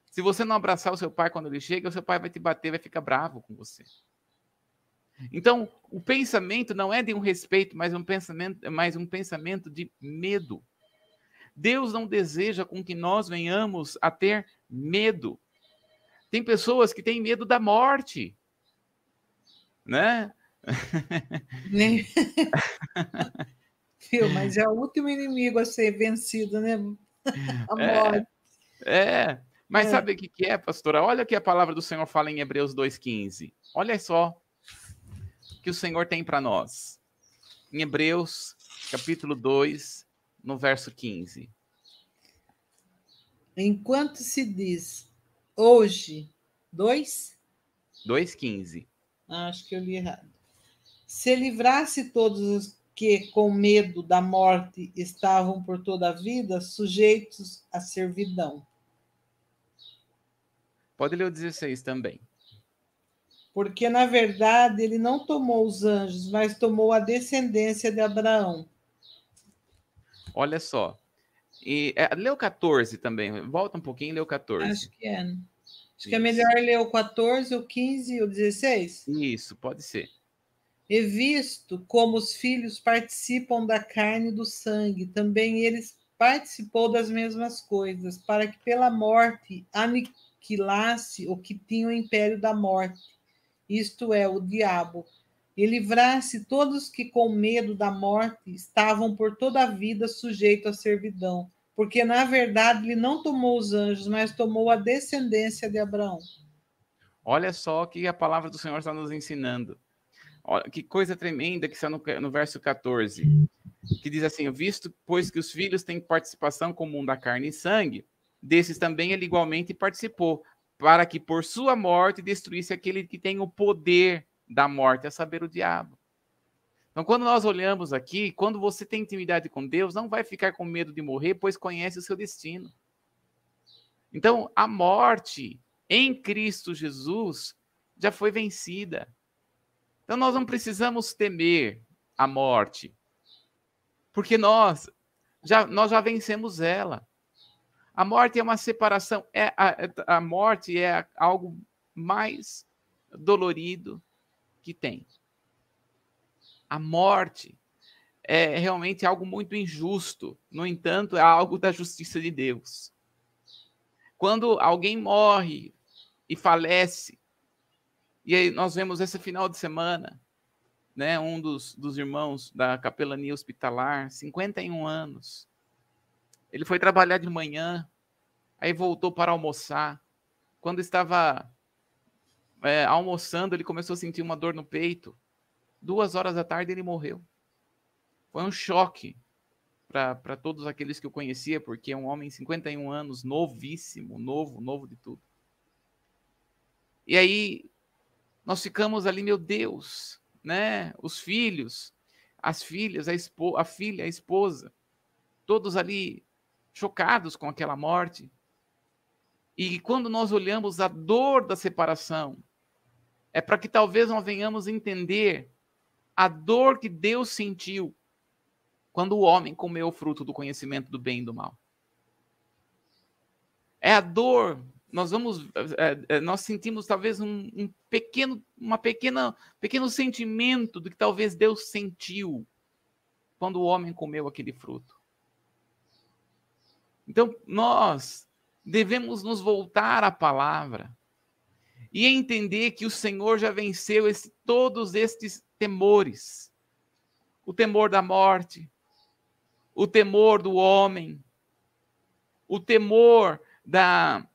Se você não abraçar o seu pai quando ele chega, o seu pai vai te bater, vai ficar bravo com você. Então, o pensamento não é de um respeito, mas um pensamento, mas um pensamento de medo. Deus não deseja com que nós venhamos a ter medo. Tem pessoas que têm medo da morte, né? Viu, mas é o último inimigo a ser vencido, né? A morte. É, é. mas é. Sabe o que é, pastora? Olha o que a palavra do Senhor fala em Hebreus dois, quinze. Olha só. Que o Senhor tem para nós. Em Hebreus, capítulo dois, no verso quinze. Enquanto se diz hoje, dois? dois, quinze. Acho que eu li errado. Se livrasse todos os, que, com medo da morte, estavam por toda a vida sujeitos à servidão. Pode ler o dezesseis também. Porque, na verdade, ele não tomou os anjos, mas tomou a descendência de Abraão. Olha só. E, é, lê o quatorze também. Volta um pouquinho e lê o quatorze. Acho que é. Acho Isso. que é melhor ler o quatorze, o quinze e o dezesseis. Isso, pode ser. E visto como os filhos participam da carne e do sangue, também eles participou das mesmas coisas, para que pela morte aniquilasse o que tinha o império da morte, isto é, o diabo, e livrasse todos que com medo da morte estavam por toda a vida sujeitos à servidão, porque na verdade ele não tomou os anjos, mas tomou a descendência de Abraão. Olha só o que a palavra do Senhor está nos ensinando. Olha, que coisa tremenda que está no, no verso quatorze, que diz assim, visto, pois que os filhos têm participação comum da carne e sangue, desses também ele igualmente participou, para que por sua morte destruísse aquele que tem o poder da morte, a saber, o diabo. Então, quando nós olhamos aqui, quando você tem intimidade com Deus, não vai ficar com medo de morrer, pois conhece o seu destino. Então, a morte em Cristo Jesus já foi vencida. Então, nós não precisamos temer a morte, porque nós já, nós já vencemos ela. A morte é uma separação, é a, a morte é algo mais dolorido que tem. A morte é realmente algo muito injusto, no entanto, é algo da justiça de Deus. Quando alguém morre e falece, e aí nós vemos esse final de semana, né, um dos, dos irmãos da capelania hospitalar, cinquenta e um anos, ele foi trabalhar de manhã, aí voltou para almoçar. Quando estava é, almoçando, ele começou a sentir uma dor no peito. Duas horas da tarde ele morreu. Foi um choque para todos aqueles que eu conhecia, porque é um homem de cinquenta e um anos, novíssimo, novo, novo de tudo. E aí nós ficamos ali, meu Deus, né? Os filhos, as filhas, a, espo- a filha, a esposa, todos ali chocados com aquela morte. E quando nós olhamos a dor da separação, é para que talvez nós venhamos entender a dor que Deus sentiu quando o homem comeu o fruto do conhecimento do bem e do mal. É a dor, nós vamos, é, nós sentimos talvez um, um pequeno, uma pequena, pequeno sentimento do que talvez Deus sentiu quando o homem comeu aquele fruto. Então, nós devemos nos voltar à palavra e entender que o Senhor já venceu esse, todos estes temores. O temor da morte, o temor do homem, o temor da,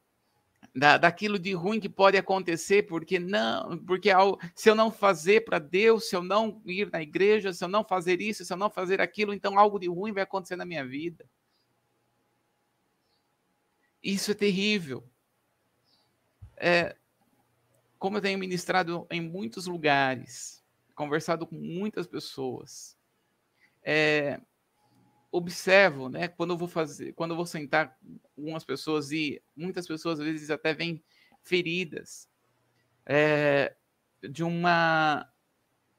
da, daquilo de ruim que pode acontecer, porque, não, porque se eu não fazer para Deus, se eu não ir na igreja, se eu não fazer isso, se eu não fazer aquilo, então algo de ruim vai acontecer na minha vida. Isso é terrível. É, como eu tenho ministrado em muitos lugares, conversado com muitas pessoas, é, observo, né, quando eu vou fazer, quando eu vou sentar com algumas pessoas, e muitas pessoas às vezes até vêm feridas é, de uma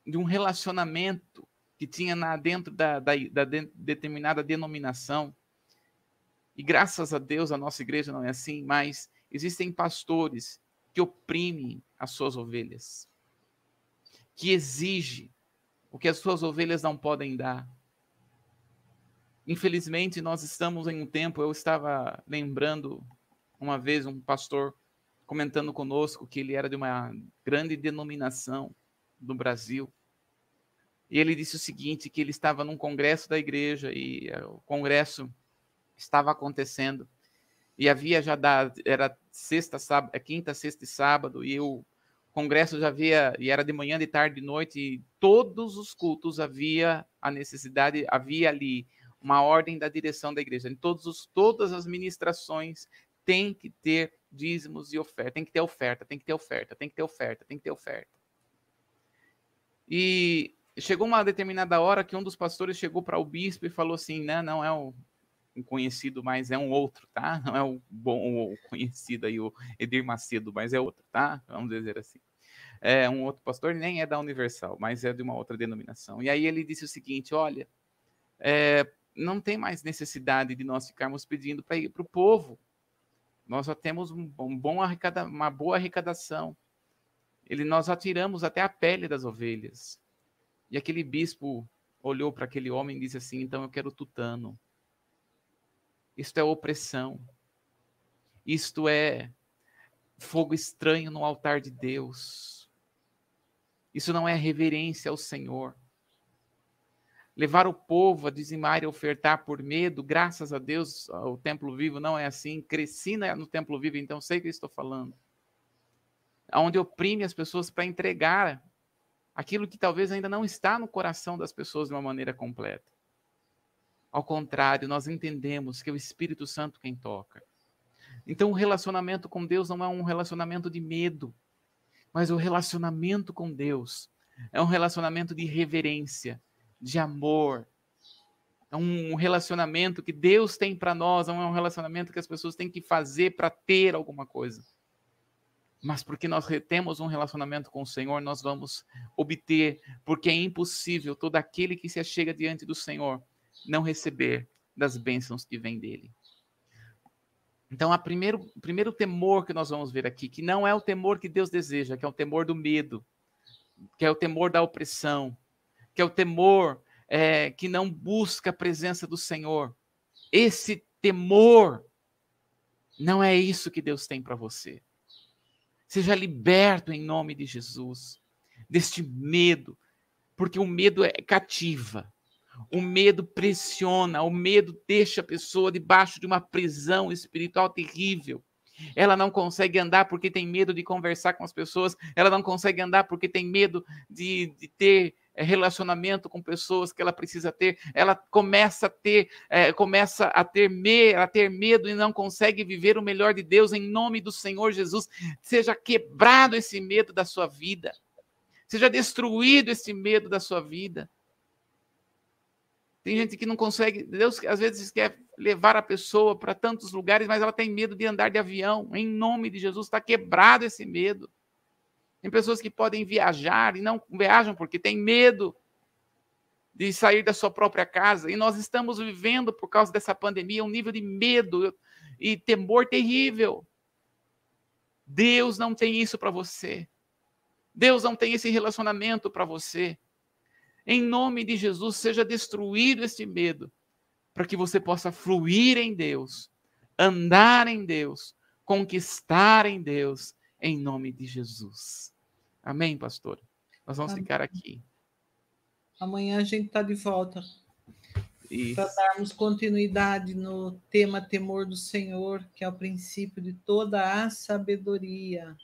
de um relacionamento que tinha na, dentro da, da, da de, determinada denominação. E graças a Deus a nossa igreja não é assim, mas existem pastores que oprimem as suas ovelhas, que exigem o que as suas ovelhas não podem dar. Infelizmente, nós estamos em um tempo, eu estava lembrando uma vez um pastor comentando conosco que ele era de uma grande denominação do Brasil. E ele disse o seguinte, que ele estava num congresso da igreja e o congresso estava acontecendo, e havia já da, era sexta, sábado, quinta, sexta e sábado, e o congresso já havia, e era de manhã, de tarde, de noite, e todos os cultos havia a necessidade, havia ali uma ordem da direção da igreja, em todos os, todas as ministrações tem que ter dízimos e oferta, tem que ter oferta, tem que ter oferta, tem que ter oferta, tem que ter oferta. E chegou uma determinada hora que um dos pastores chegou para o bispo e falou assim, né, não é o conhecido, mas é um outro, tá? Não é o bom o conhecido aí, o Edir Macedo, mas é outro, tá? Vamos dizer assim. É um outro pastor, nem é da Universal, mas é de uma outra denominação. E aí ele disse o seguinte, olha, é, não tem mais necessidade de nós ficarmos pedindo para ir para o povo. Nós já temos um bom arrecada, uma boa arrecadação. Ele, nós já tiramos até a pele das ovelhas. E aquele bispo olhou para aquele homem e disse assim, então eu quero tutano. Isto é opressão. Isto é fogo estranho no altar de Deus. Isso não é reverência ao Senhor. Levar o povo a dizimar e ofertar por medo, graças a Deus, o Templo Vivo não é assim. Cresci no Templo Vivo, então sei o que estou falando. Onde oprime as pessoas para entregar aquilo que talvez ainda não está no coração das pessoas de uma maneira completa. Ao contrário, nós entendemos que é o Espírito Santo quem toca. Então, o relacionamento com Deus não é um relacionamento de medo, mas o relacionamento com Deus é um relacionamento de reverência, de amor. É um relacionamento que Deus tem para nós, não é um relacionamento que as pessoas têm que fazer para ter alguma coisa. Mas porque nós temos um relacionamento com o Senhor, nós vamos obter, porque é impossível todo aquele que se achega diante do Senhor não receber das bênçãos que vem dele. Então, o primeiro, primeiro temor que nós vamos ver aqui, que não é o temor que Deus deseja, que é o temor do medo, que é o temor da opressão, que é o temor é, que não busca a presença do Senhor. Esse temor não é isso que Deus tem para você. Seja liberto em nome de Jesus deste medo, porque o medo é cativa. O medo pressiona, o medo deixa a pessoa debaixo de uma prisão espiritual terrível. Ela não consegue andar porque tem medo de conversar com as pessoas, ela não consegue andar porque tem medo de, de ter relacionamento com pessoas que ela precisa ter. Ela começa a ter, é, começa a ter, me, a ter medo e não consegue viver o melhor de Deus em nome do Senhor Jesus. Seja quebrado esse medo da sua vida, seja destruído esse medo da sua vida. Tem gente que não consegue, Deus às vezes quer levar a pessoa para tantos lugares, mas ela tem medo de andar de avião. Em nome de Jesus, está quebrado esse medo. Tem pessoas que podem viajar e não viajam porque tem medo de sair da sua própria casa. E nós estamos vivendo, por causa dessa pandemia, um nível de medo e temor terrível. Deus não tem isso para você. Deus não tem esse relacionamento para você. Em nome de Jesus, seja destruído este medo, para que você possa fluir em Deus, andar em Deus, conquistar em Deus, em nome de Jesus. Amém, pastor? Nós vamos Amém. Ficar aqui. Amanhã a gente está de volta. Para darmos continuidade no tema temor do Senhor, que é o princípio de toda a sabedoria.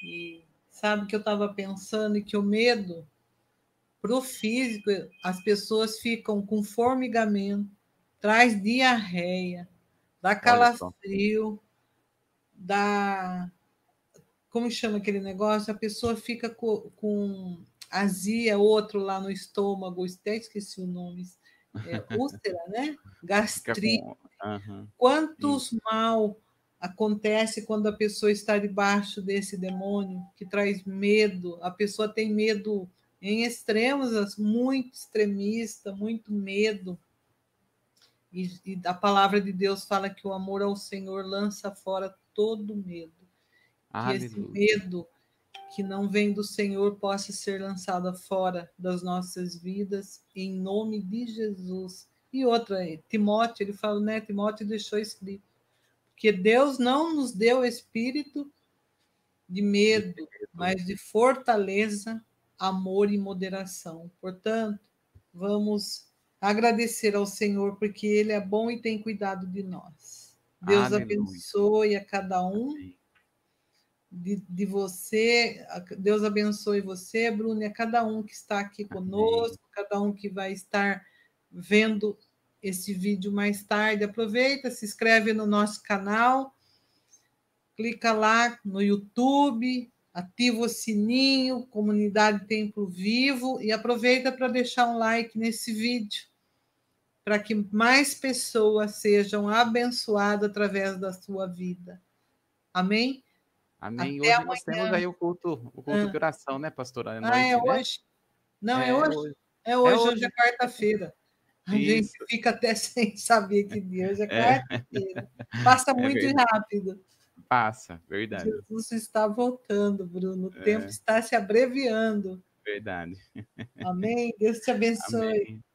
E sabe que eu estava pensando que o medo... Para o físico, as pessoas ficam com formigamento, traz diarreia, dá calafrio, dá... Como chama aquele negócio? A pessoa fica com, com azia, outro lá no estômago, até esqueci o nome, é, úlcera, né? Gastrite. Uhum. Quantos Sim. mal acontece quando a pessoa está debaixo desse demônio, que traz medo, a pessoa tem medo... em extremos, muito extremista, muito medo. E, e a palavra de Deus fala que o amor ao Senhor lança fora todo medo. Ah, que esse Deus. Medo que não vem do Senhor possa ser lançado fora das nossas vidas, em nome de Jesus. E outra, Timóteo, ele fala, né? Timóteo deixou escrito. Porque Deus não nos deu espírito de medo, mas de fortaleza, amor e moderação. Portanto, vamos agradecer ao Senhor, porque Ele é bom e tem cuidado de nós. Deus Aleluia. Abençoe a cada um de, de você. Deus abençoe você, Bruno, e a cada um que está aqui conosco, Amém. Cada um que vai estar vendo esse vídeo mais tarde. Aproveita, se inscreve no nosso canal, clica lá no YouTube, ativa o sininho, comunidade Templo Vivo, e aproveita para deixar um like nesse vídeo, para que mais pessoas sejam abençoadas através da sua vida. Amém? Amém. Até hoje amanhã. Nós temos aí o culto, o culto ah. de oração, né, pastora? É noite, ah, é hoje? Né? Não, é, é hoje. hoje. É hoje, é hoje, hoje é quarta-feira. A gente fica até sem saber que dia hoje é quarta-feira. É. Passa é muito verdade. rápido. Passa, verdade. Jesus está voltando, Bruno. O é. tempo está se abreviando. Verdade. Amém? Deus te abençoe. Amém.